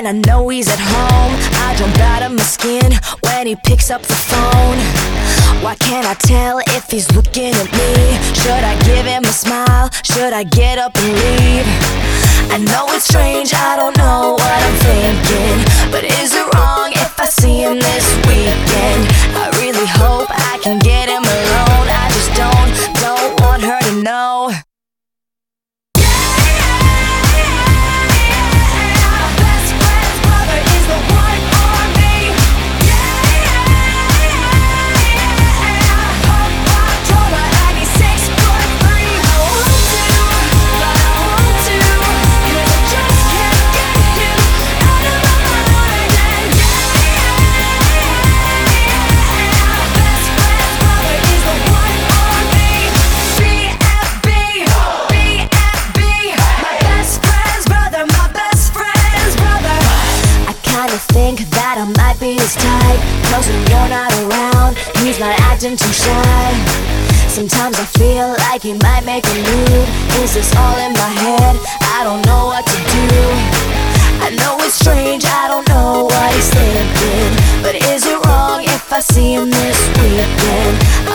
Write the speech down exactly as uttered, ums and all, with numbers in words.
and I know he's at home. I jump out of my skin when he picks up the phone. Why can't I tell if he's looking at me? Should I give him a smile? Should I get up and leave? I know it's strange, I don't know what I'm thinking, but is it wrong if I see him this weekend? I really hope I can get him alone. I just don't, don't want her to know. I might be his type, 'cause when you're not around, he's not acting too shy. Sometimes I feel like he might make a move. Is this all in my head? I don't know what to do. I know it's strange, I don't know what he's thinking, but is it wrong if I see him this weekend?